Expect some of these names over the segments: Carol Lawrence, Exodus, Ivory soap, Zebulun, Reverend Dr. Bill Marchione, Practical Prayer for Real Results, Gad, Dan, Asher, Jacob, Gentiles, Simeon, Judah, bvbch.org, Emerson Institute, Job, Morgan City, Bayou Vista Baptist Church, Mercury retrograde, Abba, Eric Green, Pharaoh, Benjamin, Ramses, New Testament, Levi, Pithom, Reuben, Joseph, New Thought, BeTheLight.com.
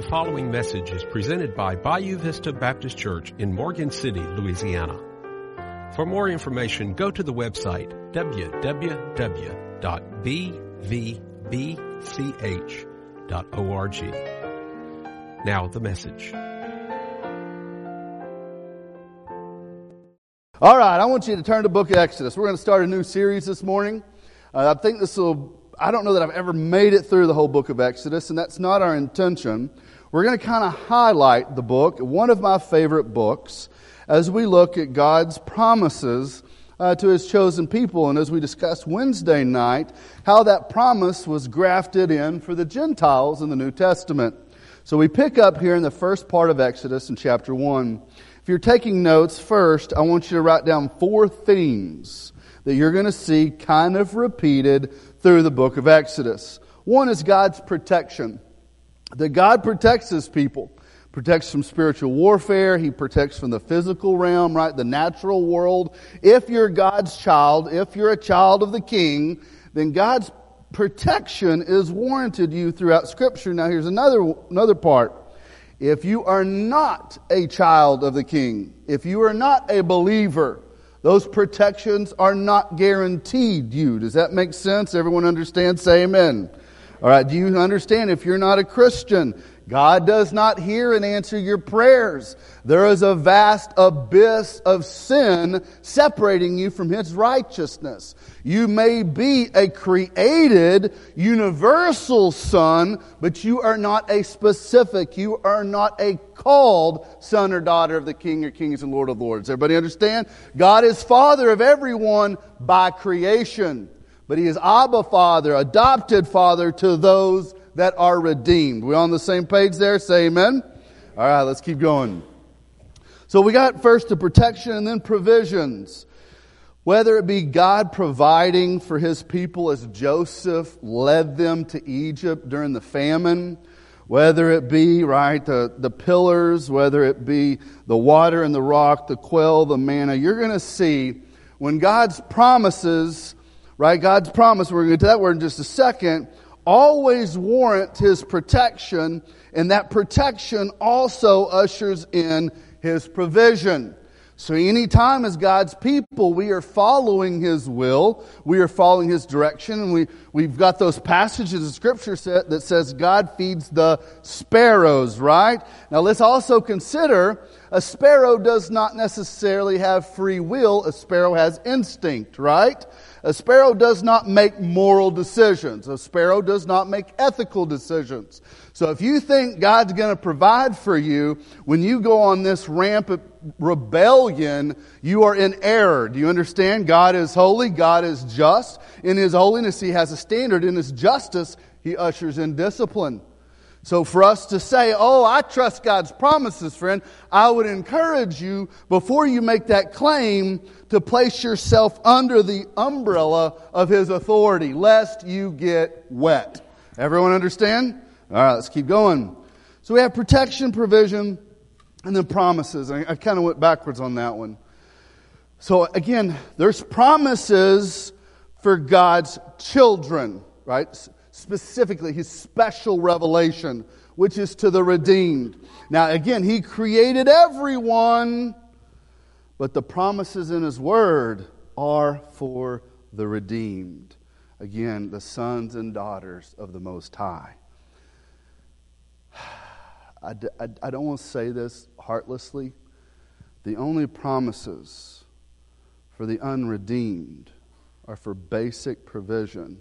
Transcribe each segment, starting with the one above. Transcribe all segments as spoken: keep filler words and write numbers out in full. The following message is presented by Bayou Vista Baptist Church in Morgan City, Louisiana. For more information, go to the website w w w dot b v b c h dot org. Now the message. All right, I want you to turn to the book of Exodus. We're going to start a new series this morning. Uh, I think this will... I don't know that I've ever made it through the whole book of Exodus, and that's not our intention. We're going to kind of highlight the book, one of my favorite books, as we look at God's promises uh, to His chosen people. And as we discussed Wednesday night, how that promise was grafted in for the Gentiles in the New Testament. So we pick up here in the first part of Exodus in chapter one. If you're taking notes, first, I want you to write down four themes that you're going to see kind of repeated through the book of Exodus. One is God's protection. That God protects His people. Protects from spiritual warfare. He protects from the physical realm, right? The natural world. If you're God's child, if you're a child of the King, then God's protection is warranted you throughout Scripture. Now here's another, another part. If you are not a child of the King, if you are not a believer, those protections are not guaranteed you. Does that make sense? Everyone understand? Say amen. All right, do you understand? If you're not a Christian, God does not hear and answer your prayers. There is a vast abyss of sin separating you from His righteousness. You may be a created, universal son, but you are not a specific, you are not a called son or daughter of the King or Kings and Lord of Lords. Everybody understand? God is Father of everyone by creation. But He is Abba Father, adopted Father to those that are redeemed. We on the same page there? Say amen. All right, let's keep going. So we got first the protection and then provisions. Whether it be God providing for His people as Joseph led them to Egypt during the famine, whether it be, right, the, the pillars, whether it be the water and the rock, the quail, the manna, you're going to see when God's promises... Right, God's promise, we're going to get to that word in just a second, always warrant His protection, and that protection also ushers in His provision. So anytime as God's people, we are following His will, we are following His direction, and we, we've got those passages in Scripture set that says God feeds the sparrows, right? Now let's also consider a sparrow does not necessarily have free will, a sparrow has instinct, right? A sparrow does not make moral decisions. A sparrow does not make ethical decisions. So if you think God's going to provide for you, when you go on this rampant rebellion, you are in error. Do you understand? God is holy. God is just. In His holiness, He has a standard. In His justice, He ushers in discipline. So for us to say, oh, I trust God's promises, friend, I would encourage you, before you make that claim, to place yourself under the umbrella of His authority, lest you get wet. Everyone understand? All right, let's keep going. So we have protection, provision, and then promises. I, I kind of went backwards on that one. So again, there's promises for God's children, right? Specifically, His special revelation, which is to the redeemed. Now, again, He created everyone, but the promises in His Word are for the redeemed. Again, the sons and daughters of the Most High. I, I, I don't want to say this heartlessly. The only promises for the unredeemed are for basic provision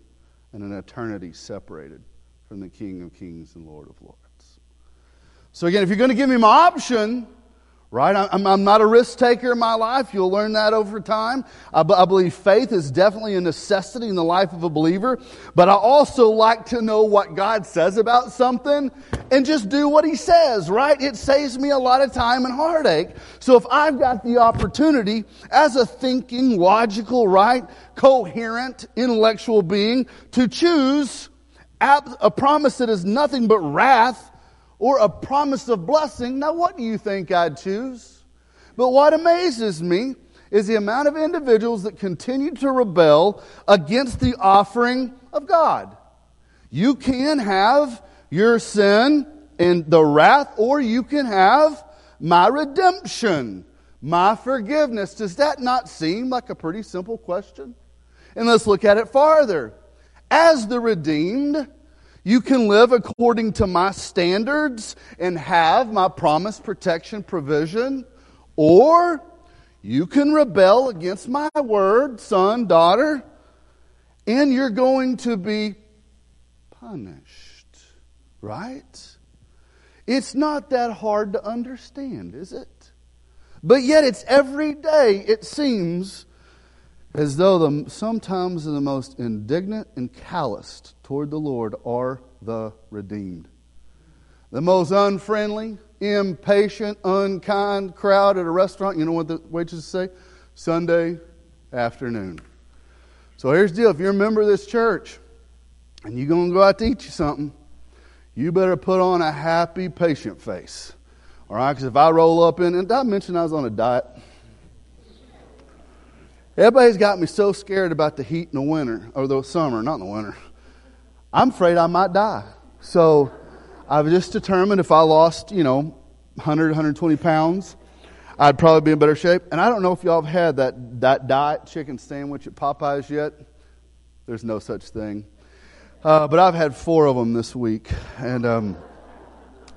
and an eternity separated from the King of Kings and Lord of Lords. So again, if you're going to give me my option, right, I'm, I'm not a risk taker in my life. You'll learn that over time. I, I believe faith is definitely a necessity in the life of a believer. But I also like to know what God says about something and just do what He says, right? It saves me a lot of time and heartache. So if I've got the opportunity as a thinking, logical, right, coherent, intellectual being to choose a promise that is nothing but wrath or a promise of blessing, now what do you think I'd choose? But what amazes me is the amount of individuals that continue to rebel against the offering of God. You can have your sin in the wrath, or you can have my redemption, my forgiveness. Does that not seem like a pretty simple question? And let's look at it farther. As the redeemed, you can live according to my standards and have my promise, protection, provision, or you can rebel against my word, son, daughter, and you're going to be punished, right? It's not that hard to understand, is it? But yet it's every day, it seems, as though the, sometimes the most indignant and calloused toward the Lord are the redeemed. The most unfriendly, impatient, unkind crowd at a restaurant. You know what the waitresses say? Sunday afternoon. So here's the deal. If you're a member of this church and you're going to go out to eat you something, you better put on a happy, patient face. All right, because if I roll up in, and did I mention I was on a diet? Everybody's got me so scared about the heat in the winter, or the summer, not in the winter. I'm afraid I might die. So I've just determined if I lost, you know, one hundred, one hundred twenty pounds, I'd probably be in better shape. And I don't know if y'all have had that, that diet chicken sandwich at Popeye's yet. There's no such thing. Uh, but I've had four of them this week. And, um,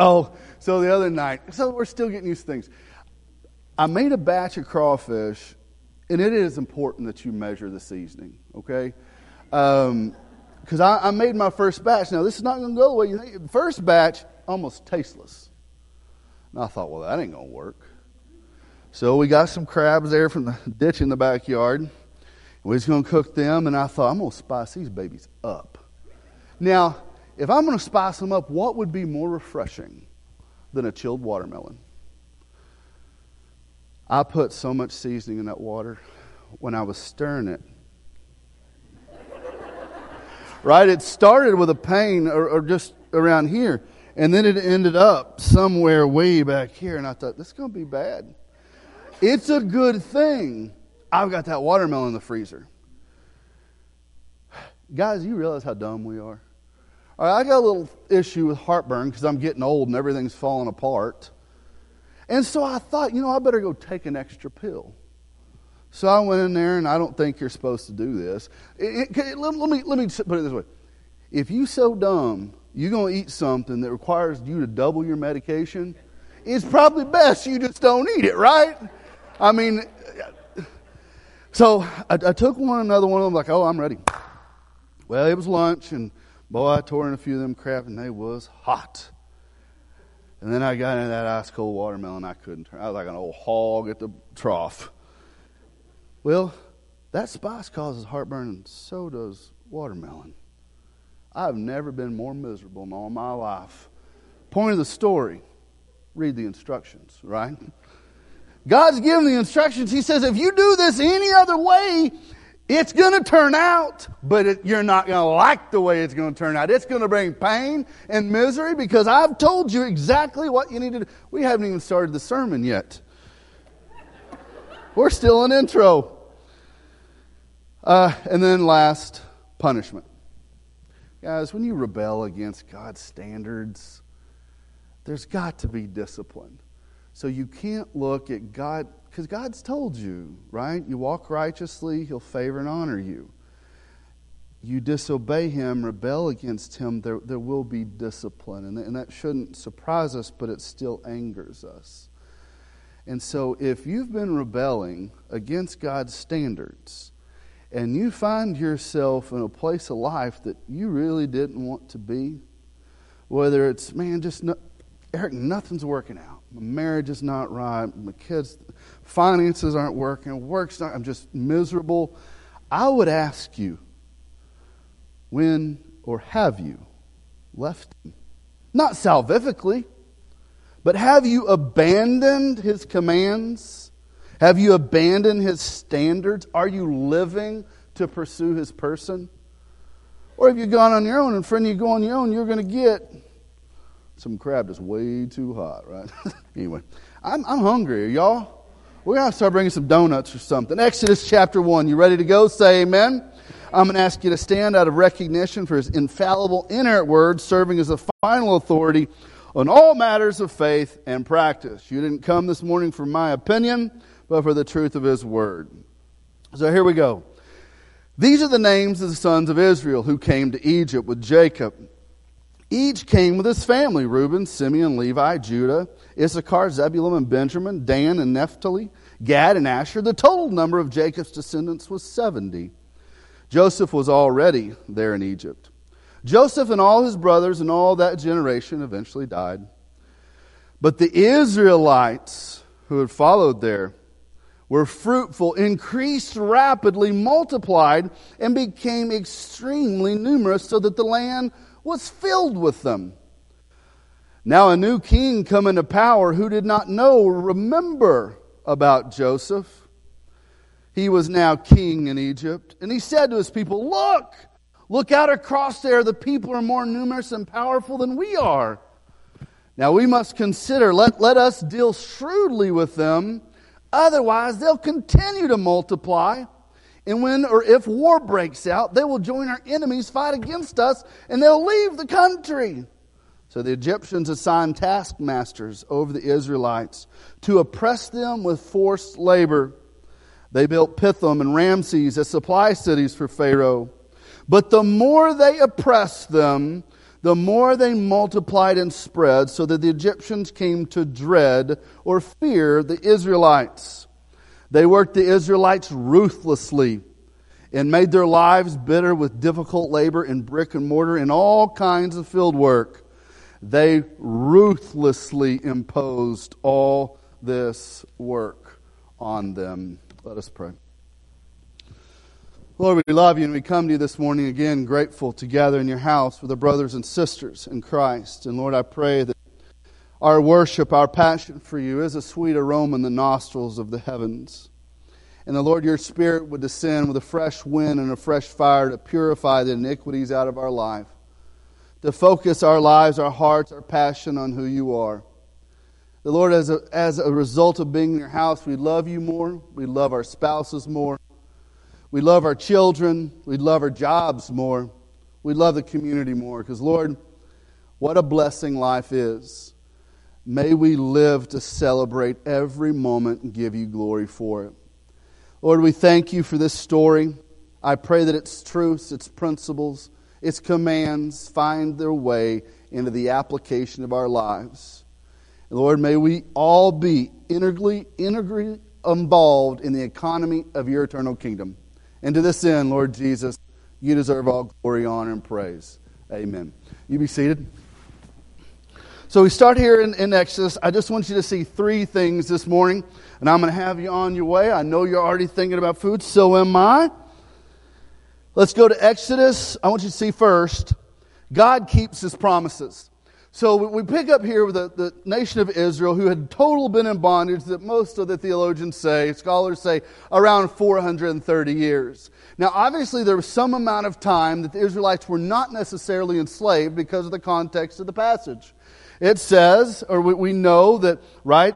oh... So the other night, so we're still getting used to things. I made a batch of crawfish, and it is important that you measure the seasoning, okay? Because um, I, I made my first batch. Now, this is not going to go the way you think. The first batch, almost tasteless. And I thought, well, that ain't going to work. So we got some crabs there from the ditch in the backyard. We was going to cook them, and I thought, I'm going to spice these babies up. Now, if I'm going to spice them up, what would be more refreshing than a chilled watermelon? I put so much seasoning in that water when I was stirring it. Right? It started with a pain or, or just around here, and then it ended up somewhere way back here, and I thought, this is going to be bad. It's a good thing I've got that watermelon in the freezer. Guys, you realize how dumb we are? All right, I got a little issue with heartburn because I'm getting old and everything's falling apart. And so I thought, you know, I better go take an extra pill. So I went in there, and I don't think you're supposed to do this. It, it, let, let me let me put it this way. If you're so dumb, you're going to eat something that requires you to double your medication, it's probably best you just don't eat it, right? I mean, so I, I took one another one of them, like, oh, I'm ready. Well, it was lunch, and boy, I tore in a few of them crap, and they was hot. And then I got into that ice-cold watermelon. I couldn't turn. I was like an old hog at the trough. Well, that spice causes heartburn, and so does watermelon. I've never been more miserable in all my life. Point of the story, read the instructions, right? God's given the instructions. He says, if you do this any other way, it's going to turn out, but it, you're not going to like the way it's going to turn out. It's going to bring pain and misery because I've told you exactly what you need to do. We haven't even started the sermon yet. We're still in intro. Uh, and then last, punishment. Guys, when you rebel against God's standards, there's got to be discipline. So you can't look at God, because God's told you, right? You walk righteously, He'll favor and honor you. You disobey Him, rebel against Him, there, there will be discipline. And, and that shouldn't surprise us, but it still angers us. And so if you've been rebelling against God's standards, and you find yourself in a place of life that you really didn't want to be, whether it's, man, just, no, Eric, nothing's working out. My marriage is not right. My kids' finances aren't working. Work's not. I'm just miserable. I would ask you, when or have you left Him? Not salvifically, but have you abandoned His commands? Have you abandoned His standards? Are you living to pursue His person? Or have you gone on your own? And friend, you go on your own, you're going to get some crab that's way too hot, right? Anyway, I'm, I'm hungry, y'all. We're going to start bringing some donuts or something. Exodus chapter one. You ready to go? Say amen. I'm going to ask you to stand out of recognition for His infallible, inerrant word, serving as the final authority on all matters of faith and practice. You didn't come this morning for my opinion, but for the truth of his word. So here we go. These are the names of the sons of Israel who came to Egypt with Jacob. Each came with his family: Reuben, Simeon, Levi, Judah, Issachar, Zebulun, and Benjamin, Dan and Naphtali, Gad and Asher. The total number of Jacob's descendants was seventy. Joseph was already there in Egypt. Joseph and all his brothers and all that generation eventually died. But the Israelites who had followed there were fruitful, increased rapidly, multiplied, and became extremely numerous, so that the land was filled with them. Now a new king come into power who did not know or remember about Joseph. He was now king in Egypt, and he said to his people, "Look, look out across there. The people are more numerous and powerful than we are. Now we must consider, let, let us deal shrewdly with them. Otherwise, they'll continue to multiply, and when or if war breaks out, they will join our enemies, fight against us, and they'll leave the country." So the Egyptians assigned taskmasters over the Israelites to oppress them with forced labor. They built Pithom and Ramses as supply cities for Pharaoh. But the more they oppressed them, the more they multiplied and spread, so that the Egyptians came to dread or fear the Israelites. They worked the Israelites ruthlessly and made their lives bitter with difficult labor in brick and mortar and all kinds of field work. They ruthlessly imposed all this work on them. Let us pray. Lord, we love you, and we come to you this morning again grateful to gather in your house with our brothers and sisters in Christ. And Lord, I pray that our worship, our passion for you is a sweet aroma in the nostrils of the heavens. And the Lord, your Spirit would descend with a fresh wind and a fresh fire to purify the iniquities out of our life, to focus our lives, our hearts, our passion on who you are. The Lord, as a, as a result of being in your house, we love you more, we love our spouses more, we love our children, we love our jobs more, we love the community more, because Lord, what a blessing life is. May we live to celebrate every moment and give you glory for it. Lord, we thank you for this story. I pray that its truths, its principles, its commands find their way into the application of our lives. And Lord, may we all be integrally, integrally involved in the economy of your eternal kingdom. And to this end, Lord Jesus, you deserve all glory, honor, and praise. Amen. You be seated. So we start here in, in Exodus. I just want you to see three things this morning, and I'm going to have you on your way. I know you're already thinking about food, so am I. Let's go to Exodus. I want you to see first, God keeps his promises. So we pick up here with the, the nation of Israel, who had total been in bondage that most of the theologians say, scholars say, around four hundred thirty years. Now, obviously, there was some amount of time that the Israelites were not necessarily enslaved because of the context of the passage. It says, or we, we know that, right,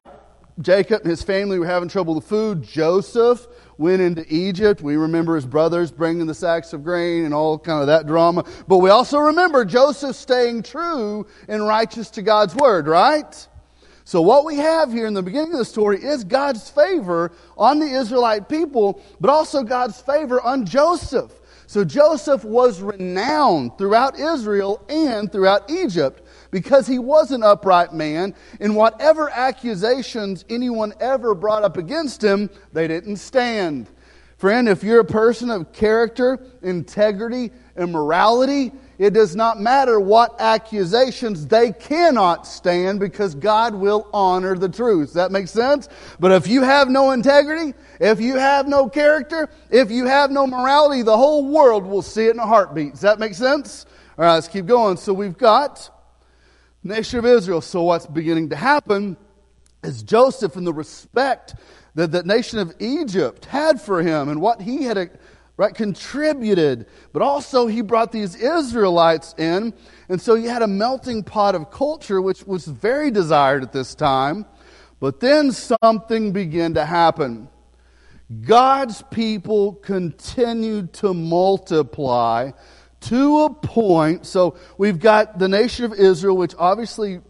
Jacob and his family were having trouble with food. Joseph went into Egypt. We remember his brothers bringing the sacks of grain and all kind of that drama. But we also remember Joseph staying true and righteous to God's word, right? So what we have here in the beginning of the story is God's favor on the Israelite people, but also God's favor on Joseph. So Joseph was renowned throughout Israel and throughout Egypt, because he was an upright man, and whatever accusations anyone ever brought up against him, they didn't stand. Friend, if you're a person of character, integrity, and morality, it does not matter what accusations, they cannot stand, because God will honor the truth. Does that make sense? But if you have no integrity, if you have no character, if you have no morality, the whole world will see it in a heartbeat. Does that make sense? All right, let's keep going. So we've got nation of Israel. So what's beginning to happen is Joseph and the respect that the nation of Egypt had for him and what he had right, contributed. But also he brought these Israelites in. And so you had a melting pot of culture, which was very desired at this time. But then something began to happen. God's people continued to multiply to a point. So we've got the nation of Israel, which obviously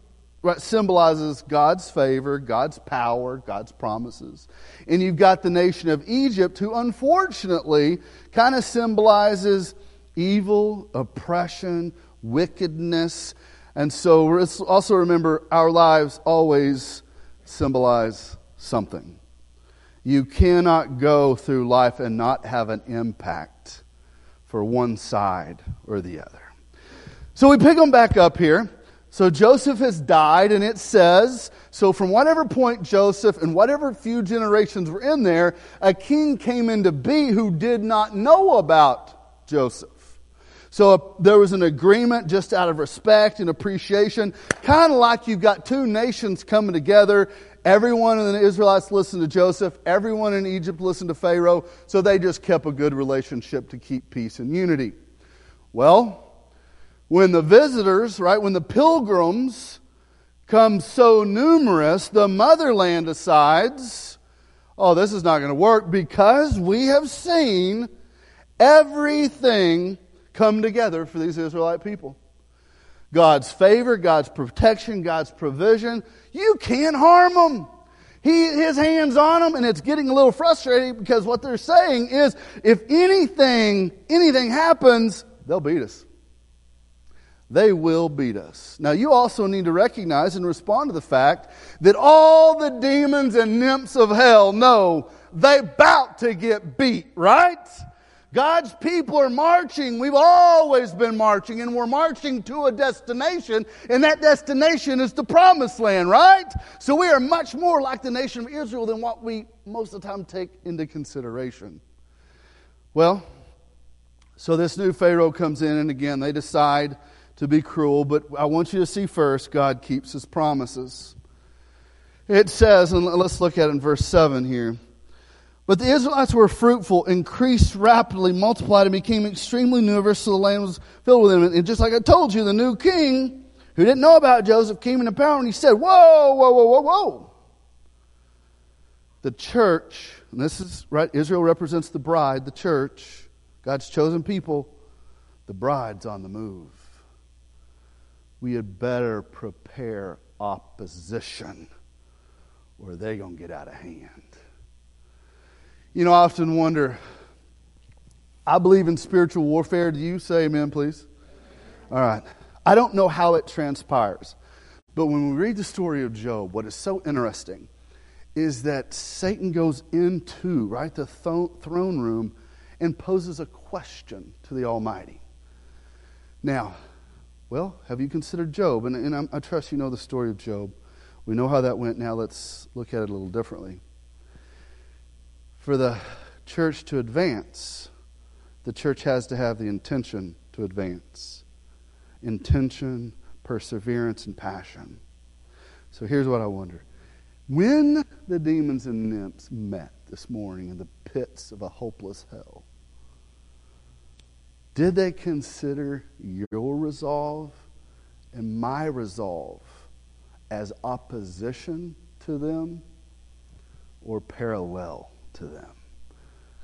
right, symbolizes God's favor, God's power, God's promises. And you've got the nation of Egypt, who unfortunately kind of symbolizes evil, oppression, wickedness. And so also remember, our lives always symbolize something. You cannot go through life and not have an impact for one side or the other. So we pick them back up here. So Joseph has died, and it says, so from whatever point Joseph and whatever few generations were in there, a king came into being who did not know about Joseph. So there was an agreement just out of respect and appreciation, kind of like you've got two nations coming together. Everyone in the Israelites listened to Joseph. Everyone in Egypt listened to Pharaoh. So they just kept a good relationship to keep peace and unity. Well, when the visitors, right, when the pilgrims come so numerous, the motherland decides, oh, this is not going to work because we have seen everything come together for these Israelite people. God's favor, God's protection, God's provision. You can't harm them. He, his hand's on them, and it's getting a little frustrating because what they're saying is, if anything, anything happens, they'll beat us. They will beat us. Now, you also need to recognize and respond to the fact that all the demons and nymphs of hell know they're about to get beat, right? God's people are marching. We've always been marching, and we're marching to a destination, and that destination is the promised land, right? So we are much more like the nation of Israel than what we most of the time take into consideration. Well, so this new Pharaoh comes in, and again, they decide to be cruel, but I want you to see first, God keeps his promises. It says, and let's look at it in verse seven here. But the Israelites were fruitful, increased rapidly, multiplied, and became extremely numerous, so the land was filled with them. And just like I told you, the new king, who didn't know about Joseph, came into power, and he said, whoa, whoa, whoa, whoa, whoa. The church, and this is, right, Israel represents the bride, the church, God's chosen people, the bride's on the move. We had better prepare opposition, or they're going to get out of hand. You know, I often wonder, I believe in spiritual warfare. Do you say amen, please? Amen. All right. I don't know how it transpires, but when we read the story of Job, what is so interesting is that Satan goes into, right, the th- throne room and poses a question to the Almighty. Now, well, have you considered Job? And, and I'm, I trust you know the story of Job. We know how that went. Now let's look at it a little differently. For the church to advance, the church has to have the intention to advance. Intention, perseverance, and passion. So here's what I wonder. When the demons and nymphs met this morning in the pits of a hopeless hell, did they consider your resolve and my resolve as opposition to them or parallel to them?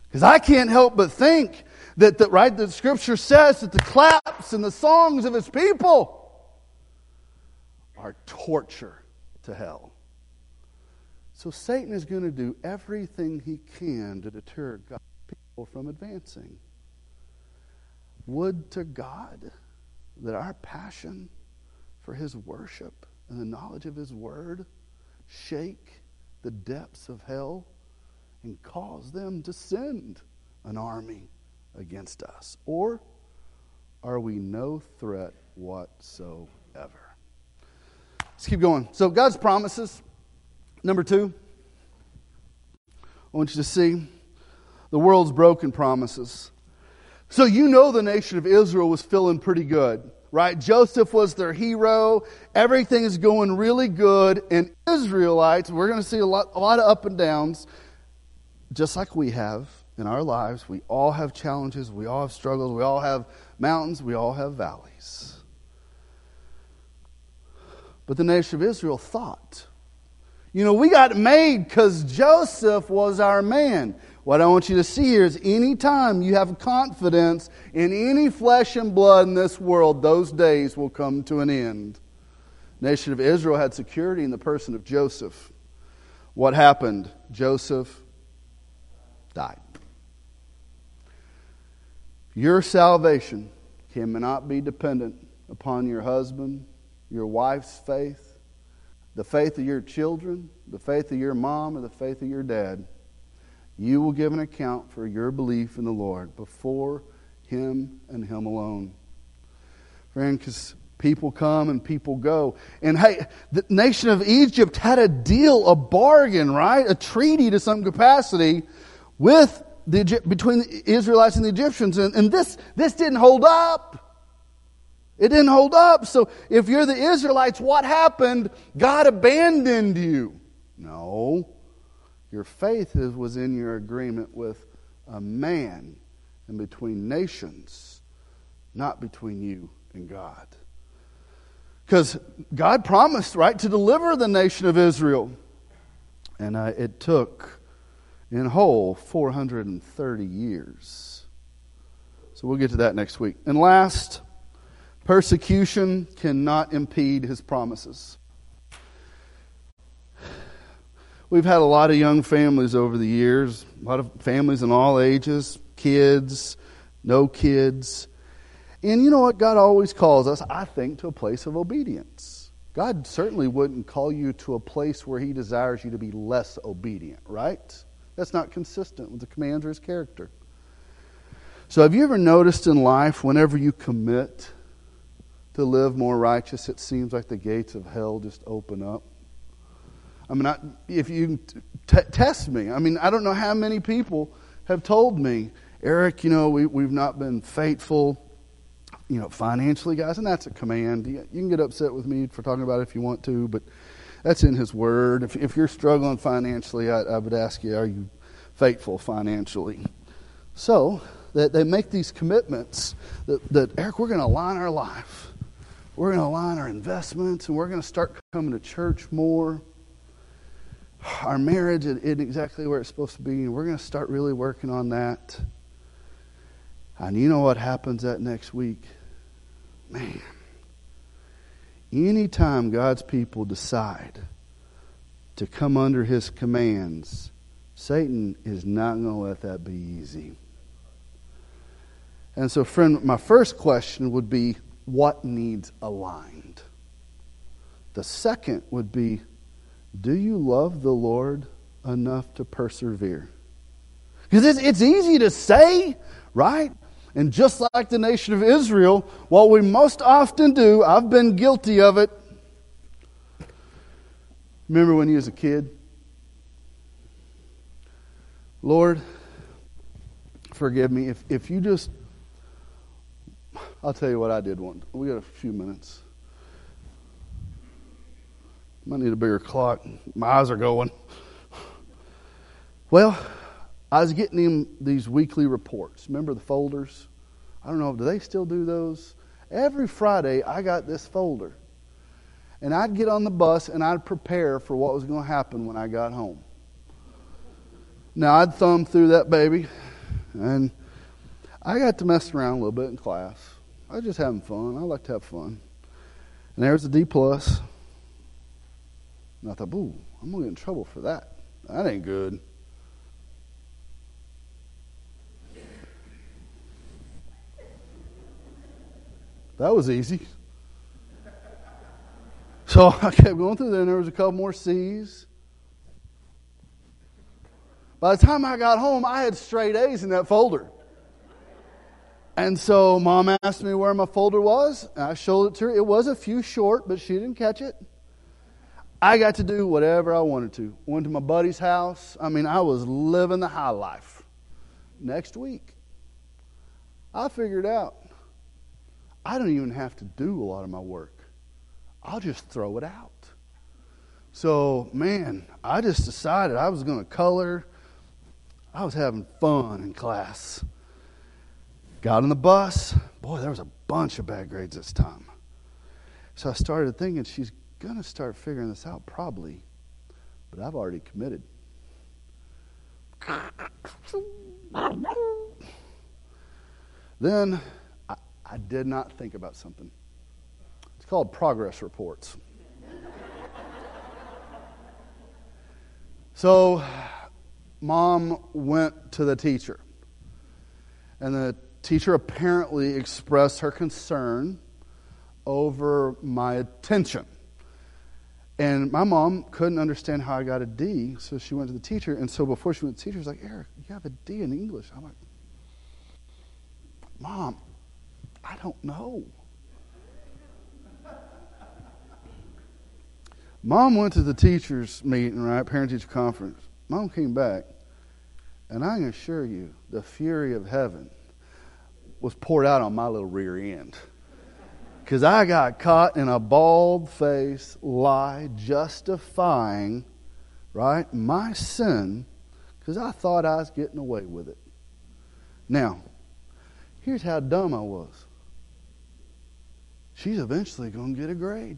Because I can't help but think that the, right, the scripture says that the claps and the songs of his people are torture to hell. So Satan is going to do everything he can to deter God's people from advancing. Would to God that our passion for his worship and the knowledge of his word shake the depths of hell and cause them to send an army against us? Or are we no threat whatsoever? Let's keep going. So God's promises. Number two, I want you to see the world's broken promises. So you know the nation of Israel was feeling pretty good, right? Joseph was their hero. Everything is going really good. And Israelites, we're going to see a lot, a lot of up and downs. Just like we have in our lives, we all have challenges, we all have struggles, we all have mountains, we all have valleys. But the nation of Israel thought, you know, we got made because Joseph was our man. What I want you to see here is any time you have confidence in any flesh and blood in this world, those days will come to an end. The nation of Israel had security in the person of Joseph. What happened? Joseph died. Your salvation cannot be dependent upon your husband, your wife's faith, the faith of your children, the faith of your mom, or the faith of your dad. You will give an account for your belief in the Lord before Him and Him alone. Friend, because people come and people go. And hey, the nation of Egypt had a deal, a bargain, right? A treaty to some capacity with the between the Israelites and the Egyptians. And, and this, this didn't hold up. It didn't hold up. So if you're the Israelites, what happened? God abandoned you. No. Your faith is, was in your agreement with a man and between nations, not between you and God. Because God promised, right, to deliver the nation of Israel. And uh, it took, in whole, four hundred thirty years. So we'll get to that next week. And last, persecution cannot impede His promises. We've had a lot of young families over the years, a lot of families in all ages, kids, no kids. And you know what? God always calls us, I think, to a place of obedience. God certainly wouldn't call you to a place where He desires you to be less obedient, right? That's not consistent with the commands or His character. So have you ever noticed in life, whenever you commit to live more righteous, it seems like the gates of hell just open up? I mean, I, if you t- test me, I mean, I don't know how many people have told me, Eric, you know, we, we've not been faithful, you know, financially, guys, and that's a command. You can get upset with me for talking about it if you want to, but that's in His Word. If, if you're struggling financially, I, I would ask you, are you faithful financially? So that they make these commitments that, that Eric, we're going to align our life. We're going to align our investments, and we're going to start coming to church more. Our marriage isn't exactly where it's supposed to be, and we're going to start really working on that. And you know what happens that next week? Man, anytime God's people decide to come under His commands, Satan is not going to let that be easy. And so, friend, my first question would be, what needs aligned? The second would be, do you love the Lord enough to persevere? Because it's, it's easy to say, right? And just like the nation of Israel, what we most often do, I've been guilty of it. Remember when you was a kid? Lord, forgive me if, if you just... I'll tell you what I did one. We got a few minutes. Might need a bigger clock. My eyes are going. Well, I was getting him these weekly reports. Remember the folders? I don't know, do they still do those? Every Friday, I got this folder. And I'd get on the bus and I'd prepare for what was going to happen when I got home. Now, I'd thumb through that baby. And I got to mess around a little bit in class. I was just having fun. I like to have fun. And there's a D plus. And I thought, ooh, I'm going to get in trouble for that. That ain't good. That was easy. So I kept going through there, and there was a couple more C's. By the time I got home, I had straight A's in that folder. And so Mom asked me where my folder was, and I showed it to her. It was a few short, but she didn't catch it. I got to do whatever I wanted to. Went to my buddy's house. I mean, I was living the high life. Next week, I figured out I don't even have to do a lot of my work. I'll just throw it out. So, man, I just decided I was going to color. I was having fun in class. Got on the bus. Boy, there was a bunch of bad grades this time. So I started thinking, she's going to start figuring this out probably, but I've already committed. Then I, I did not think about something. It's called progress reports. So mom went to the teacher, and the teacher apparently expressed her concern over my attention. And my mom couldn't understand how I got a D, so she went to the teacher. And so before she went to the teacher, she was like, "Eric, you have a D in English." I'm like, "Mom, I don't know." Mom went to the teacher's meeting, right, parent-teacher conference. Mom came back, and I can assure you, the fury of heaven was poured out on my little rear end. Because I got caught in a bald-faced lie justifying, right, my sin, because I thought I was getting away with it. Now, here's how dumb I was. She's eventually going to get a grade.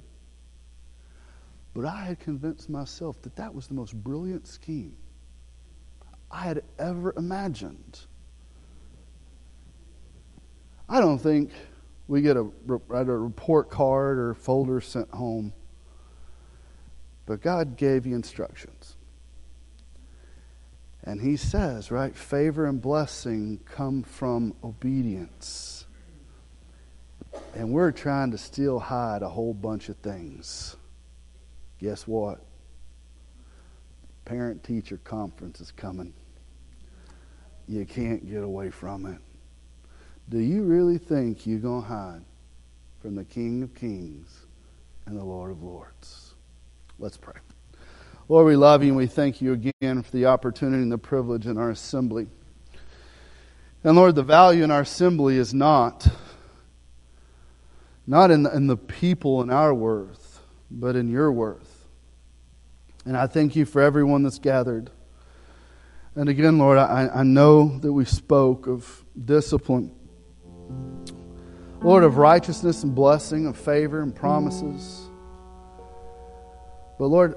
But I had convinced myself that that was the most brilliant scheme I had ever imagined. I don't think we get a, a report card or folder sent home, but God gave you instructions. And he says, right, favor and blessing come from obedience. And we're trying to still hide a whole bunch of things. Guess what? Parent-teacher conference is coming. You can't get away from it. Do you really think you're going to hide from the King of Kings and the Lord of Lords? Let's pray. Lord, we love you and we thank you again for the opportunity and the privilege in our assembly. And Lord, the value in our assembly is not, not in the, in the people and our worth, but in your worth. And I thank you for everyone that's gathered. And again, Lord, I, I know that we spoke of discipline. Lord, of righteousness and blessing, of favor and promises. But Lord,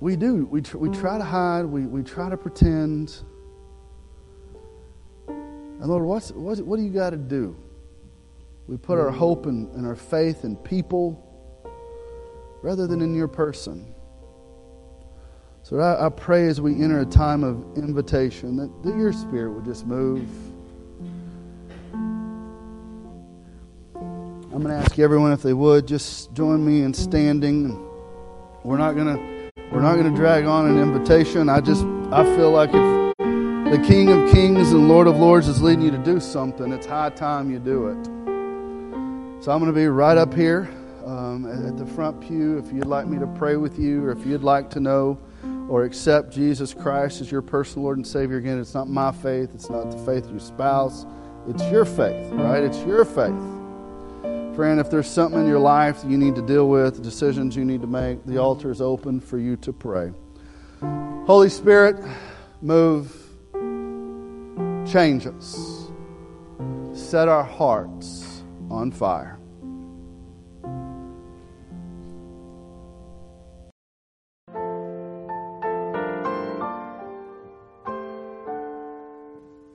we do. We, tr- we try to hide. We, we try to pretend. And Lord, what's, what's, what do you got to do? We put our hope and, and our faith in people rather than in your person. So I, I pray as we enter a time of invitation that, that your spirit would just move. I'm going to ask everyone if they would just join me in standing. We're not going to we're not going to drag on an invitation. I just I feel like if the King of Kings and Lord of Lords is leading you to do something, it's high time you do it. So I'm going to be right up here um, at the front pew. If you'd like me to pray with you, or if you'd like to know or accept Jesus Christ as your personal Lord and Savior. Again, it's not my faith. It's not the faith of your spouse. It's your faith, right? It's your faith. Friend, if there's something in your life that you need to deal with, decisions you need to make, the altar is open for you to pray. Holy Spirit, move, change us, set our hearts on fire.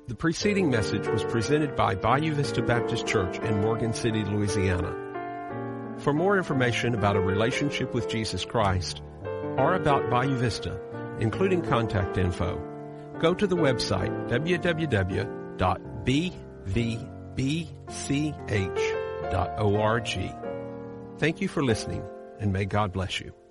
The preceding message was presented by Bayou Vista Baptist Church in Morgan City, Louisiana. For more information about a relationship with Jesus Christ or about Bayou Vista, including contact info, go to the website w w w dot b v b c h dot org. Thank you for listening, and may God bless you.